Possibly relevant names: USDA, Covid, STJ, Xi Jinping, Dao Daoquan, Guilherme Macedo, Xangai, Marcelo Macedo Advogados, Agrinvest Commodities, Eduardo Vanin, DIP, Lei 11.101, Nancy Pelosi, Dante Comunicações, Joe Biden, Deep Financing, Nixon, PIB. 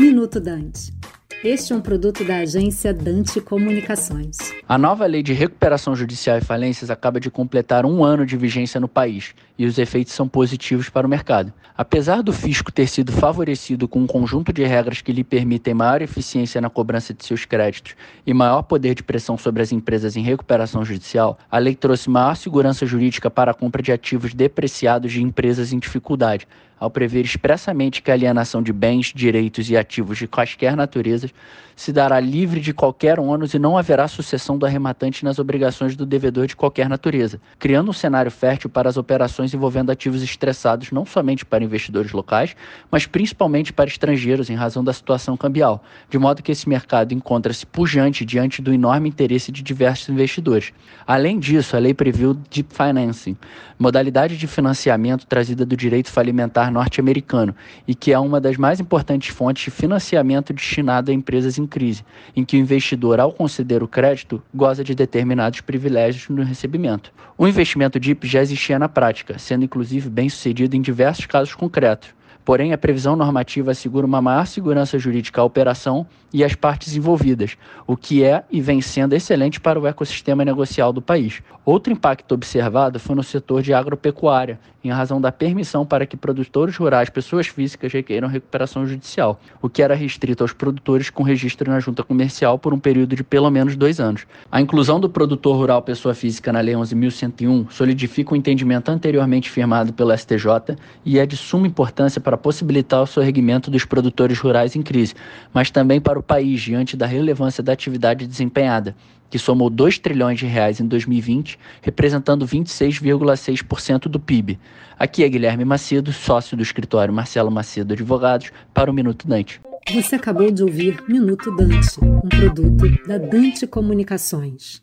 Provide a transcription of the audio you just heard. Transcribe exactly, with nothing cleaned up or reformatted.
Minuto Dante. Este é um produto da agência Dante Comunicações. A nova lei de recuperação judicial e falências acaba de completar um ano de vigência no país e os efeitos são positivos para o mercado. Apesar do fisco ter sido favorecido com um conjunto de regras que lhe permitem maior eficiência na cobrança de seus créditos e maior poder de pressão sobre as empresas em recuperação judicial, a lei trouxe maior segurança jurídica para a compra de ativos depreciados de empresas em dificuldade, ao prever expressamente que a alienação de bens, direitos e ativos de quaisquer naturezas se dará livre de qualquer ônus e não haverá sucessão do arrematante nas obrigações do devedor de qualquer natureza, criando um cenário fértil para as operações envolvendo ativos estressados não somente para investidores locais, mas principalmente para estrangeiros em razão da situação cambial, de modo que esse mercado encontra-se pujante diante do enorme interesse de diversos investidores. Além disso, a lei previu Deep Financing, modalidade de financiamento trazida do direito falimentar norte-americano e que é uma das mais importantes fontes de financiamento destinado a empresas em crise, em que o investidor, ao conceder o crédito, goza de determinados privilégios no recebimento. O investimento D I P já existia na prática, sendo inclusive bem sucedido em diversos casos concretos. Porém, a previsão normativa assegura uma maior segurança jurídica à operação e às partes envolvidas, o que é e vem sendo excelente para o ecossistema negocial do país. Outro impacto observado foi no setor de agropecuária, em razão da permissão para que produtores rurais, pessoas físicas, requeiram recuperação judicial, o que era restrito aos produtores com registro na junta comercial por um período de pelo menos dois anos. A inclusão do produtor rural pessoa física na Lei onze mil cento e um solidifica o entendimento anteriormente firmado pelo S T J e é de suma importância para possibilitar o sorregimento dos produtores rurais em crise, mas também para o país diante da relevância da atividade desempenhada, que somou dois trilhões de reais em dois mil e vinte, representando vinte e seis vírgula seis por cento do P I B. Aqui é Guilherme Macedo, sócio do escritório Marcelo Macedo Advogados, para o Minuto Dante. Você acabou de ouvir Minuto Dante, um produto da Dante Comunicações.